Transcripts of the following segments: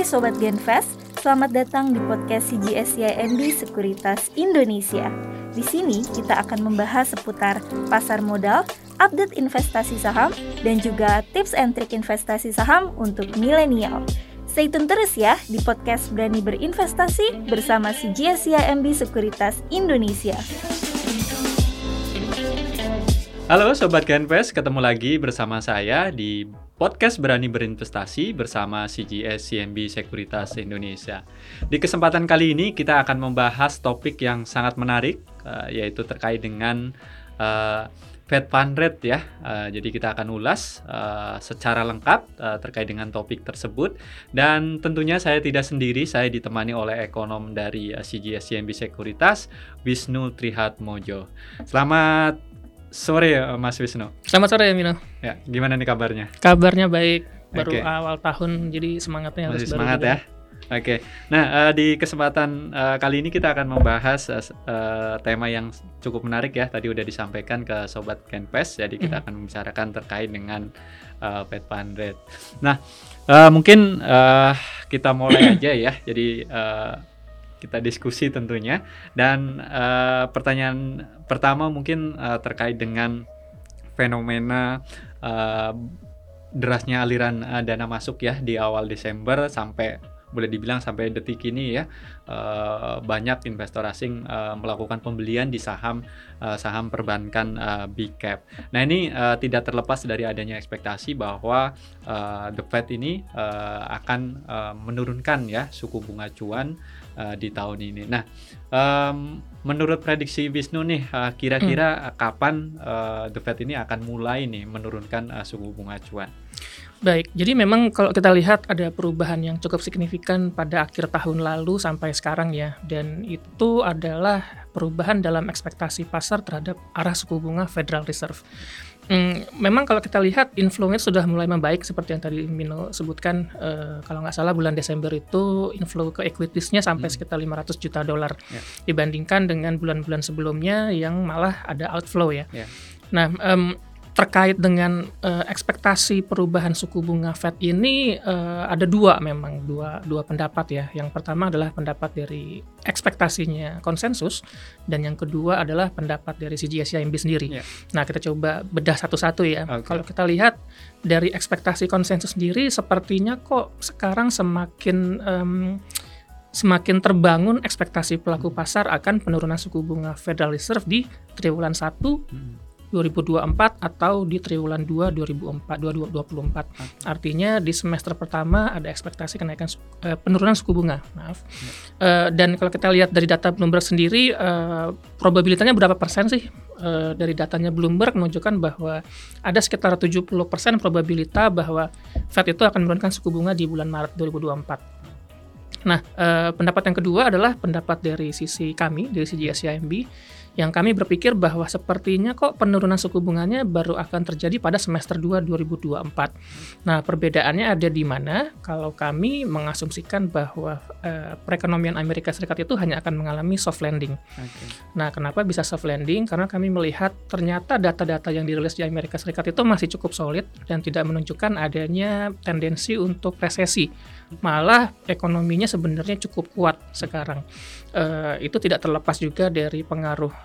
Hai Sobat Genvest, selamat datang di podcast CGS-CIMB Sekuritas Indonesia. Di sini kita akan membahas seputar pasar modal, update investasi saham, dan juga tips and trik investasi saham untuk milenial. Stay tune terus ya di podcast Berani Berinvestasi bersama CGS-CIMB Sekuritas Indonesia. Halo Sobat Genvest, ketemu lagi bersama saya di Podcast Berani Berinvestasi bersama CGS-CIMB Sekuritas Indonesia. Di kesempatan kali ini kita akan membahas topik yang sangat menarik, yaitu terkait dengan Fed Fund Rate ya. Jadi kita akan ulas secara lengkap terkait dengan topik tersebut. Dan tentunya saya tidak sendiri, saya ditemani oleh ekonom dari CGS-CIMB Sekuritas, Wisnu Trihatmojo. Selamat sore Mas Wisnu. Selamat sore Mino. Ya, gimana nih kabarnya? Kabarnya baik, baru awal tahun jadi semangatnya masih semangat ya. Oke. Nah, di kesempatan kali ini kita akan membahas tema yang cukup menarik ya. Tadi udah disampaikan ke Sobat Genvest, jadi kita akan membicarakan terkait dengan Fed Fund Rate. Nah, mungkin kita mulai aja ya. Jadi kita diskusi tentunya, dan pertanyaan pertama mungkin terkait dengan fenomena derasnya aliran dana masuk ya di awal Desember sampai boleh dibilang sampai detik ini ya, banyak investor asing melakukan pembelian di saham perbankan big cap. Nah ini tidak terlepas dari adanya ekspektasi bahwa the Fed ini akan menurunkan ya suku bunga acuan di tahun ini. Nah, menurut prediksi Wisnu nih, kira-kira kapan the Fed ini akan mulai nih menurunkan suku bunga acuan? Baik, jadi memang kalau kita lihat ada perubahan yang cukup signifikan pada akhir tahun lalu sampai sekarang ya, dan itu adalah perubahan dalam ekspektasi pasar terhadap arah suku bunga Federal Reserve. Memang kalau kita lihat inflow-nya sudah mulai membaik seperti yang tadi Mino sebutkan, kalau nggak salah bulan Desember itu inflow ke equitiesnya sampai sekitar $500 juta yeah, dibandingkan dengan bulan-bulan sebelumnya yang malah ada outflow ya. Yeah. Nah, terkait dengan ekspektasi perubahan suku bunga Fed ini ada dua pendapat ya. Yang pertama adalah pendapat dari ekspektasinya konsensus, dan yang kedua adalah pendapat dari CGS-CIMB sendiri. Yeah. Nah, kita coba bedah satu-satu ya. Okay. Kalau kita lihat dari ekspektasi konsensus sendiri, sepertinya kok sekarang semakin terbangun ekspektasi pelaku pasar akan penurunan suku bunga Federal Reserve di triwulan 1 2024 atau di triwulan 2 2024. Artinya di semester pertama ada ekspektasi penurunan suku bunga. Dan kalau kita lihat dari data Bloomberg sendiri, probabilitasnya berapa persen sih? Dari datanya Bloomberg menunjukkan bahwa ada sekitar 70% probabilitas bahwa Fed itu akan menurunkan suku bunga di bulan Maret 2024. Nah, pendapat yang kedua adalah pendapat dari sisi kami, dari CGS-CIMB, yang kami berpikir bahwa sepertinya kok penurunan suku bunganya baru akan terjadi pada semester 2 2024. Nah, perbedaannya ada di mana? Kalau kami mengasumsikan bahwa perekonomian Amerika Serikat itu hanya akan mengalami soft landing. Okay. Nah, kenapa bisa soft landing? Karena kami melihat ternyata data-data yang dirilis di Amerika Serikat itu masih cukup solid dan tidak menunjukkan adanya tendensi untuk resesi. Malah ekonominya sebenarnya cukup kuat sekarang. Itu tidak terlepas juga dari pengaruh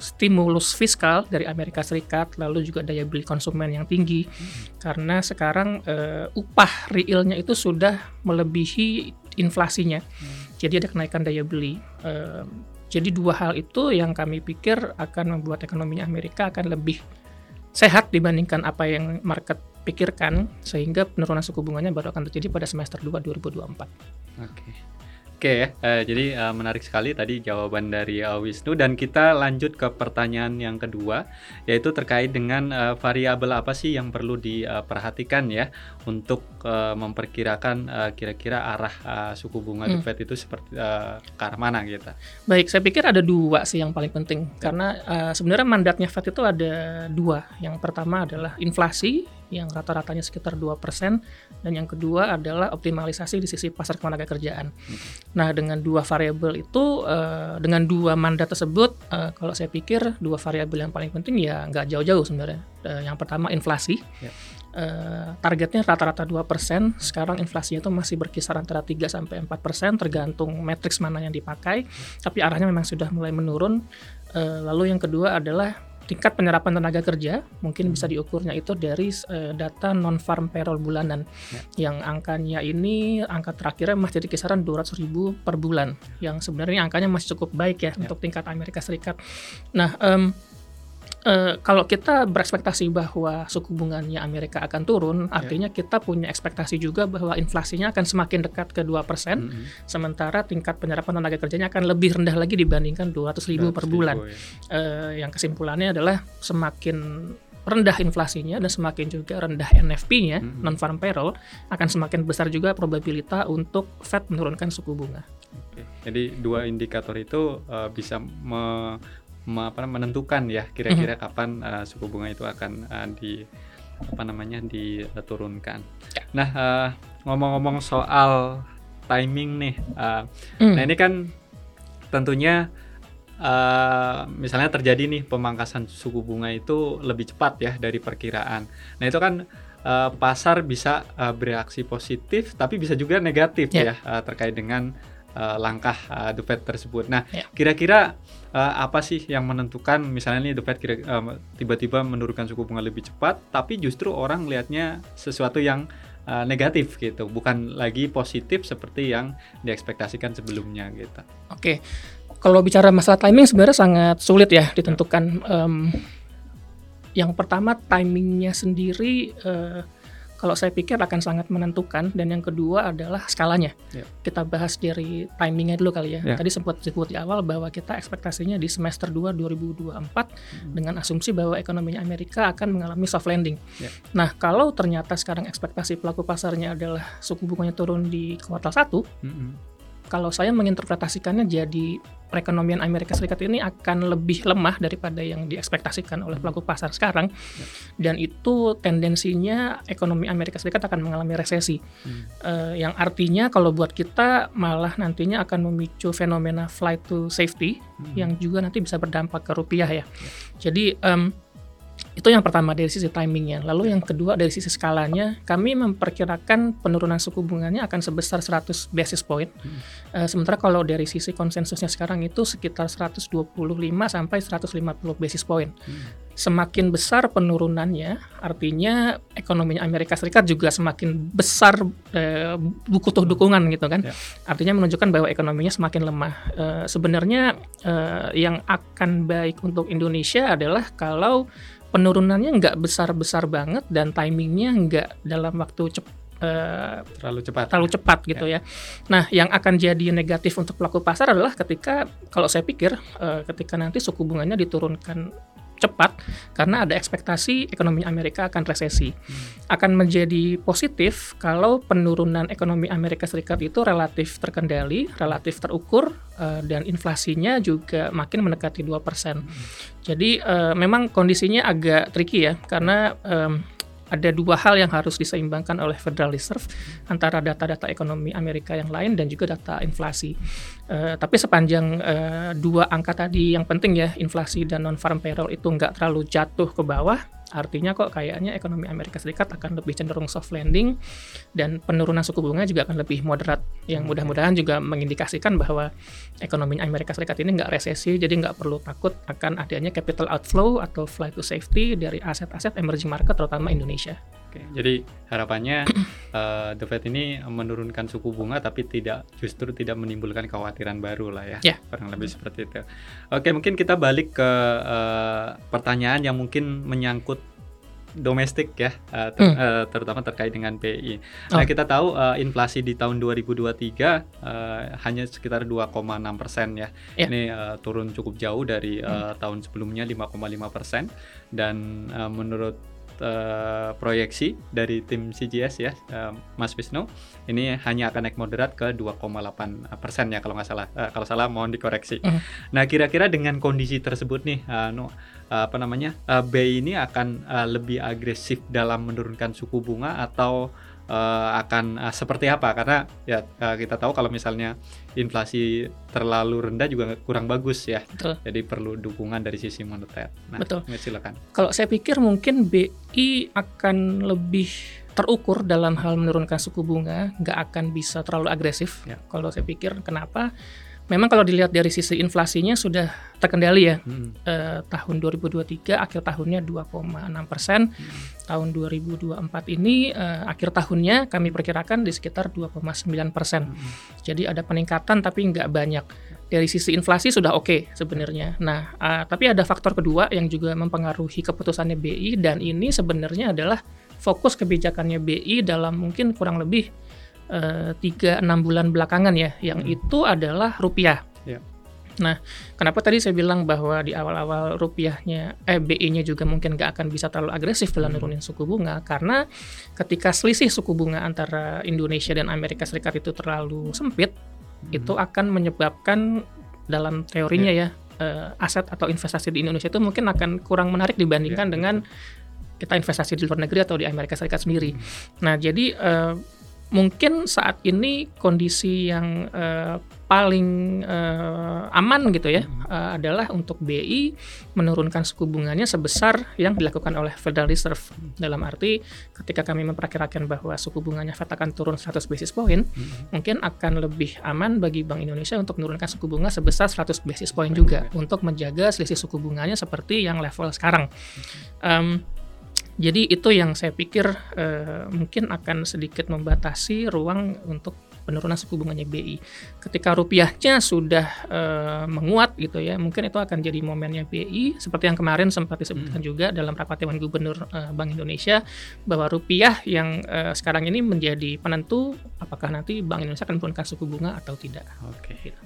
stimulus fiskal dari Amerika Serikat, lalu juga daya beli konsumen yang tinggi, karena sekarang upah realnya itu sudah melebihi inflasinya, jadi ada kenaikan daya beli. Jadi dua hal itu yang kami pikir akan membuat ekonominya Amerika akan lebih sehat dibandingkan apa yang market pikirkan, sehingga penurunan suku bunganya baru akan terjadi pada semester 2 2024. Oke ya, jadi menarik sekali tadi jawaban dari Wisnu, dan kita lanjut ke pertanyaan yang kedua, yaitu terkait dengan variabel apa sih yang perlu diperhatikan ya untuk memperkirakan kira-kira arah suku bunga The Fed itu seperti ke arah mana gitu. Baik, saya pikir ada dua sih yang paling penting, karena sebenarnya mandatnya Fed itu ada dua. Yang pertama adalah inflasi yang rata-ratanya sekitar 2%, dan yang kedua adalah optimalisasi di sisi pasar ketenaga kerjaan. Nah, dengan dua variabel itu, dengan dua mandat tersebut, kalau saya pikir dua variabel yang paling penting ya nggak jauh-jauh sebenarnya. Yang pertama inflasi, targetnya rata-rata 2%, sekarang inflasinya itu masih berkisar antara 3-4% tergantung matriks mana yang dipakai, tapi arahnya memang sudah mulai menurun. Lalu yang kedua adalah tingkat penyerapan tenaga kerja, mungkin bisa diukurnya itu dari data non-farm payroll bulanan, yang angkanya ini, angka terakhirnya masih di kisaran 200.000 per bulan, yang sebenarnya angkanya masih cukup baik ya untuk tingkat Amerika Serikat. Nah, kalau kita berekspektasi bahwa suku bunganya Amerika akan turun, artinya kita punya ekspektasi juga bahwa inflasinya akan semakin dekat ke 2%, sementara tingkat penyerapan tenaga kerjanya akan lebih rendah lagi dibandingkan 200.000 per bulan. Yang kesimpulannya adalah semakin rendah inflasinya dan semakin juga rendah NFP-nya, non-farm payroll, akan semakin besar juga probabilitas untuk Fed menurunkan suku bunga. Okay. Jadi dua indikator itu bisa menentukan ya kira-kira kapan suku bunga itu akan diturunkan. Nah, ngomong-ngomong soal timing nih, nah ini kan tentunya misalnya terjadi nih pemangkasan suku bunga itu lebih cepat ya dari perkiraan. Nah itu kan pasar bisa bereaksi positif tapi bisa juga negatif terkait dengan langkah The Fed tersebut. Nah, kira-kira apa sih yang menentukan misalnya nih The Fed tiba-tiba menurunkan suku bunga lebih cepat, tapi justru orang lihatnya sesuatu yang negatif gitu, bukan lagi positif seperti yang diekspektasikan sebelumnya gitu. Oke, kalau bicara masalah timing sebenarnya sangat sulit ya ditentukan. Yang pertama timingnya sendiri. Kalau saya pikir akan sangat menentukan, dan yang kedua adalah skalanya. Kita bahas dari timingnya dulu kali ya. Tadi sempat disebut di awal bahwa kita ekspektasinya di semester 2 2024 dengan asumsi bahwa ekonominya Amerika akan mengalami soft landing. Nah, kalau ternyata sekarang ekspektasi pelaku pasarnya adalah suku bunganya turun di kuartal 1, kalau saya menginterpretasikannya jadi perekonomian Amerika Serikat ini akan lebih lemah daripada yang diekspektasikan oleh pelaku pasar sekarang, dan itu tendensinya ekonomi Amerika Serikat akan mengalami resesi, yang artinya kalau buat kita malah nantinya akan memicu fenomena flight to safety yang juga nanti bisa berdampak ke rupiah ya. Jadi itu yang pertama dari sisi timingnya. Lalu yang kedua dari sisi skalanya, kami memperkirakan penurunan suku bunganya akan sebesar 100 basis point. Sementara kalau dari sisi konsensusnya sekarang itu sekitar 125-150 basis point. Semakin besar penurunannya, artinya ekonominya Amerika Serikat juga semakin besar butuh dukungan gitu kan. Artinya menunjukkan bahwa ekonominya semakin lemah. Sebenarnya yang akan baik untuk Indonesia adalah kalau penurunannya nggak besar-besar banget dan timingnya nggak dalam waktu terlalu cepat gitu ya. Nah, yang akan jadi negatif untuk pelaku pasar adalah ketika, kalau saya pikir, ketika nanti suku bunganya diturunkan cepat karena ada ekspektasi ekonomi Amerika akan resesi. Akan menjadi positif kalau penurunan ekonomi Amerika Serikat itu relatif terkendali, relatif terukur, dan inflasinya juga makin mendekati 2%. Jadi memang kondisinya agak tricky ya, karena ada dua hal yang harus diseimbangkan oleh Federal Reserve, antara data-data ekonomi Amerika yang lain dan juga data inflasi. Tapi sepanjang dua angka tadi yang penting ya, inflasi dan non-farm payroll itu nggak terlalu jatuh ke bawah, artinya kok kayaknya ekonomi Amerika Serikat akan lebih cenderung soft landing dan penurunan suku bunga juga akan lebih moderat, yang mudah-mudahan juga mengindikasikan bahwa ekonomi Amerika Serikat ini nggak resesi, jadi nggak perlu takut akan adanya capital outflow atau flight to safety dari aset-aset emerging market terutama Indonesia. Jadi harapannya The Fed ini menurunkan suku bunga tapi justru tidak menimbulkan kekhawatiran baru lah ya, kurang lebih seperti itu. Oke, mungkin kita balik ke pertanyaan yang mungkin menyangkut domestik ya, terutama terkait dengan PI. Nah, kita tahu inflasi di tahun 2023 hanya sekitar 2,6% ya. Ini turun cukup jauh dari tahun sebelumnya 5,5%, dan menurut proyeksi dari tim CGS ya, Mas Wisnu, ini hanya akan naik moderat ke 2,8% ya kalau nggak salah, kalau salah mohon dikoreksi. Nah, kira-kira dengan kondisi tersebut nih, BI ini akan lebih agresif dalam menurunkan suku bunga atau akan seperti apa, karena ya kita tahu kalau misalnya inflasi terlalu rendah juga kurang bagus ya. Betul. Jadi perlu dukungan dari sisi moneter. Nah, betul. Silakan. Kalau saya pikir mungkin BI akan lebih terukur dalam hal menurunkan suku bunga, nggak akan bisa terlalu agresif. Ya. Kalau saya pikir kenapa? Memang kalau dilihat dari sisi inflasinya sudah terkendali ya. Tahun 2023 akhir tahunnya 2,6%. Tahun 2024 ini akhir tahunnya kami perkirakan di sekitar 2,9%. Jadi ada peningkatan tapi nggak banyak. Dari sisi inflasi sudah oke sebenarnya. Nah, tapi ada faktor kedua yang juga mempengaruhi keputusannya BI, dan ini sebenarnya adalah fokus kebijakannya BI dalam mungkin kurang lebih 3-6 bulan belakangan ya, yang itu adalah rupiah. Yeah. Nah, kenapa tadi saya bilang bahwa di awal-awal rupiahnya, BI-nya juga mungkin nggak akan bisa terlalu agresif dalam nurunin suku bunga, karena ketika selisih suku bunga antara Indonesia dan Amerika Serikat itu terlalu sempit, itu akan menyebabkan dalam teorinya aset atau investasi di Indonesia itu mungkin akan kurang menarik dibandingkan dengan kita investasi di luar negeri atau di Amerika Serikat sendiri. Nah, jadi mungkin saat ini kondisi yang paling aman gitu ya adalah untuk BI menurunkan suku bunganya sebesar yang dilakukan oleh Federal Reserve. Dalam arti ketika kami memperkirakan bahwa suku bunganya Fed akan turun 100 basis point, mungkin akan lebih aman bagi Bank Indonesia untuk menurunkan suku bunga sebesar 100 basis point juga untuk menjaga selisih suku bunganya seperti yang level sekarang. Jadi itu yang saya pikir mungkin akan sedikit membatasi ruang untuk penurunan suku bunganya BI. Ketika rupiahnya sudah menguat gitu ya, mungkin itu akan jadi momennya BI, seperti yang kemarin sempat disebutkan juga dalam rapat Dewan Gubernur Bank Indonesia, bahwa rupiah yang sekarang ini menjadi penentu apakah nanti Bank Indonesia akan menurunkan suku bunga atau tidak. Oke. Gitu.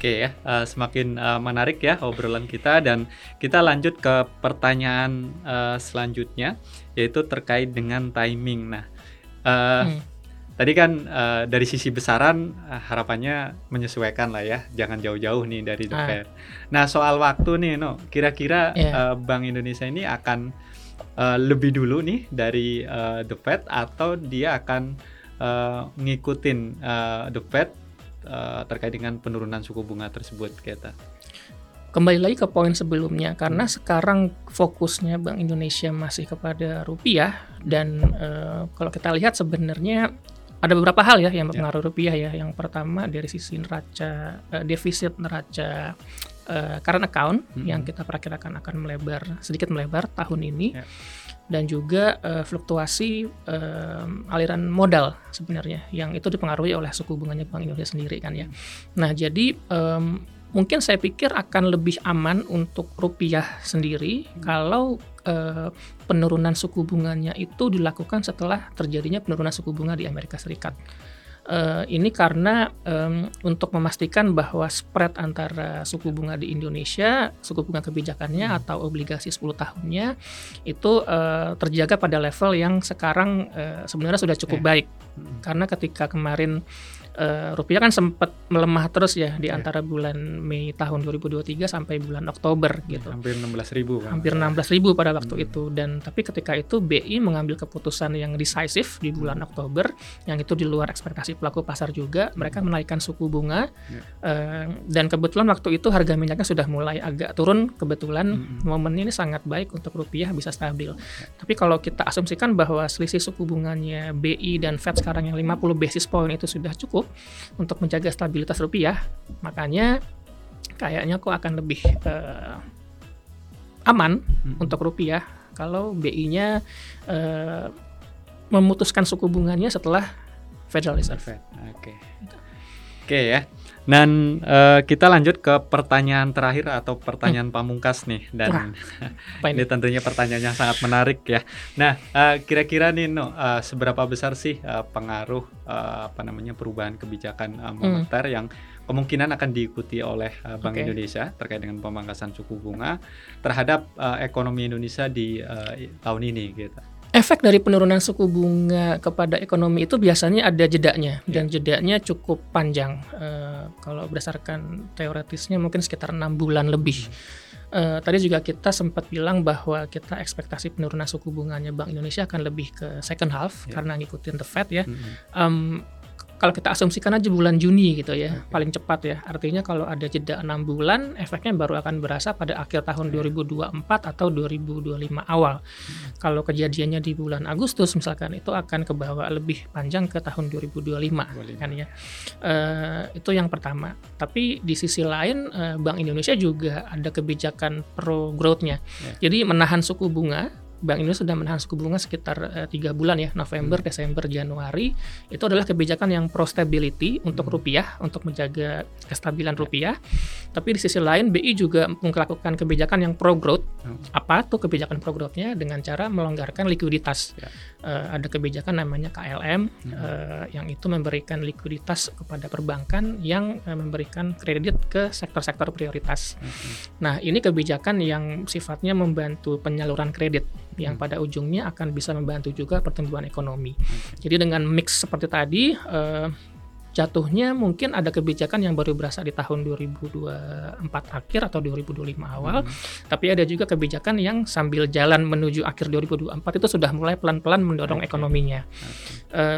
Oke ya, semakin menarik ya obrolan kita, dan kita lanjut ke pertanyaan selanjutnya, yaitu terkait dengan timing. Nah, tadi kan dari sisi besaran harapannya menyesuaikan lah ya, jangan jauh-jauh nih dari The Fed. Nah, soal waktu nih, No, kira-kira Bank Indonesia ini akan lebih dulu nih dari The Fed, atau dia akan ngikutin The Fed terkait dengan penurunan suku bunga tersebut kita. Kembali lagi ke poin sebelumnya, karena sekarang fokusnya Bank Indonesia masih kepada rupiah, dan kalau kita lihat sebenarnya ada beberapa hal ya yang mempengaruhi rupiah ya. Yang pertama dari sisi neraca defisit neraca current account yang kita perkirakan akan sedikit melebar tahun ini. Dan juga fluktuasi aliran modal sebenarnya, yang itu dipengaruhi oleh suku bunganya Bank Indonesia sendiri kan ya. Nah, jadi mungkin saya pikir akan lebih aman untuk rupiah sendiri kalau penurunan suku bunganya itu dilakukan setelah terjadinya penurunan suku bunga di Amerika Serikat. Ini karena untuk memastikan bahwa spread antara suku bunga di Indonesia, suku bunga kebijakannya atau obligasi 10 tahunnya itu terjaga pada level yang sekarang sebenarnya sudah cukup baik. Karena ketika kemarin rupiah kan sempat melemah terus ya di antara bulan Mei tahun 2023 sampai bulan Oktober gitu. Hampir 16.000 kan. Hampir 16.000 pada waktu itu, dan tapi ketika itu BI mengambil keputusan yang decisif di bulan Oktober, yang itu di luar ekspektasi pelaku pasar juga. Mereka menaikkan suku bunga dan kebetulan waktu itu harga minyaknya sudah mulai agak turun. Kebetulan momen ini sangat baik untuk rupiah bisa stabil. Tapi kalau kita asumsikan bahwa selisih suku bunganya BI dan Fed sekarang yang 50 basis point itu sudah cukup untuk menjaga stabilitas rupiah, makanya kayaknya kok akan lebih aman untuk rupiah kalau BI-nya memutuskan suku bunganya setelah Federal Reserve. Oke ya. Dan kita lanjut ke pertanyaan terakhir atau pertanyaan pamungkas nih. Dan ini tentunya pertanyaannya sangat menarik ya. Nah, kira-kira nih No, seberapa besar sih pengaruh perubahan kebijakan moneter yang kemungkinan akan diikuti oleh Bank Indonesia terkait dengan pemangkasan suku bunga terhadap ekonomi Indonesia di tahun ini gitu. Efek dari penurunan suku bunga kepada ekonomi itu biasanya ada jedanya, dan jedanya cukup panjang. Kalau berdasarkan teoretisnya mungkin sekitar 6 bulan lebih. Tadi juga kita sempat bilang bahwa kita ekspektasi penurunan suku bunganya Bank Indonesia akan lebih ke second half karena ngikutin the Fed ya. Kalau kita asumsikan aja bulan Juni gitu ya, paling cepat ya. Artinya kalau ada jeda 6 bulan, efeknya baru akan berasa pada akhir tahun 2024 atau 2025 awal. Kalau kejadiannya di bulan Agustus misalkan, itu akan kebawa lebih panjang ke tahun 2025 kan ya. Itu yang pertama. Tapi di sisi lain Bank Indonesia juga ada kebijakan pro growth-nya. Jadi menahan suku bunga, Bank Indonesia sudah menahan suku bunga sekitar 3 bulan ya, November, Desember, Januari. Itu adalah kebijakan yang pro stability untuk rupiah, untuk menjaga kestabilan rupiah. Tapi di sisi lain BI juga melakukan kebijakan yang pro growth. Apa tuh kebijakan pro growth-nya? Dengan cara melonggarkan likuiditas. Ada kebijakan namanya KLM yang itu memberikan likuiditas kepada perbankan yang memberikan kredit ke sektor-sektor prioritas. Nah, ini kebijakan yang sifatnya membantu penyaluran kredit yang pada ujungnya akan bisa membantu juga pertumbuhan ekonomi. Jadi dengan mix seperti tadi, jatuhnya mungkin ada kebijakan yang baru berasa di tahun 2024 akhir atau 2025 awal, tapi ada juga kebijakan yang sambil jalan menuju akhir 2024 itu sudah mulai pelan-pelan mendorong ekonominya.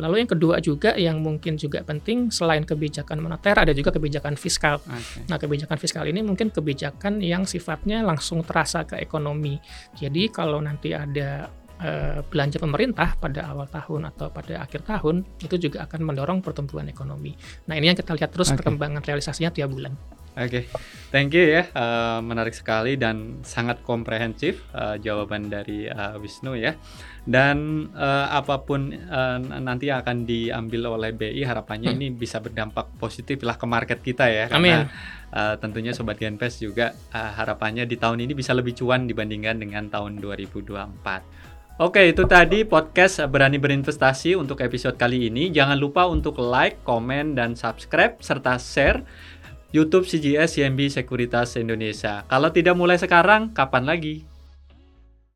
Lalu yang kedua juga yang mungkin juga penting, selain kebijakan moneter ada juga kebijakan fiskal. Nah, kebijakan fiskal ini mungkin kebijakan yang sifatnya langsung terasa ke ekonomi. Jadi kalau nanti ada belanja pemerintah pada awal tahun atau pada akhir tahun, itu juga akan mendorong pertumbuhan ekonomi. Nah, ini yang kita lihat terus perkembangan realisasinya tiap bulan. Thank you ya, menarik sekali dan sangat komprehensif jawaban dari Wisnu ya. Dan apapun nanti yang akan diambil oleh BI, harapannya ini bisa berdampak positif lah ke market kita ya. Amin. Karena tentunya Sobat Genpes juga harapannya di tahun ini bisa lebih cuan dibandingkan dengan tahun 2024. Oke, itu tadi podcast Berani Berinvestasi untuk episode kali ini. Jangan lupa untuk like, komen, dan subscribe, serta share YouTube CGS-CIMB Sekuritas Indonesia. Kalau tidak mulai sekarang, kapan lagi?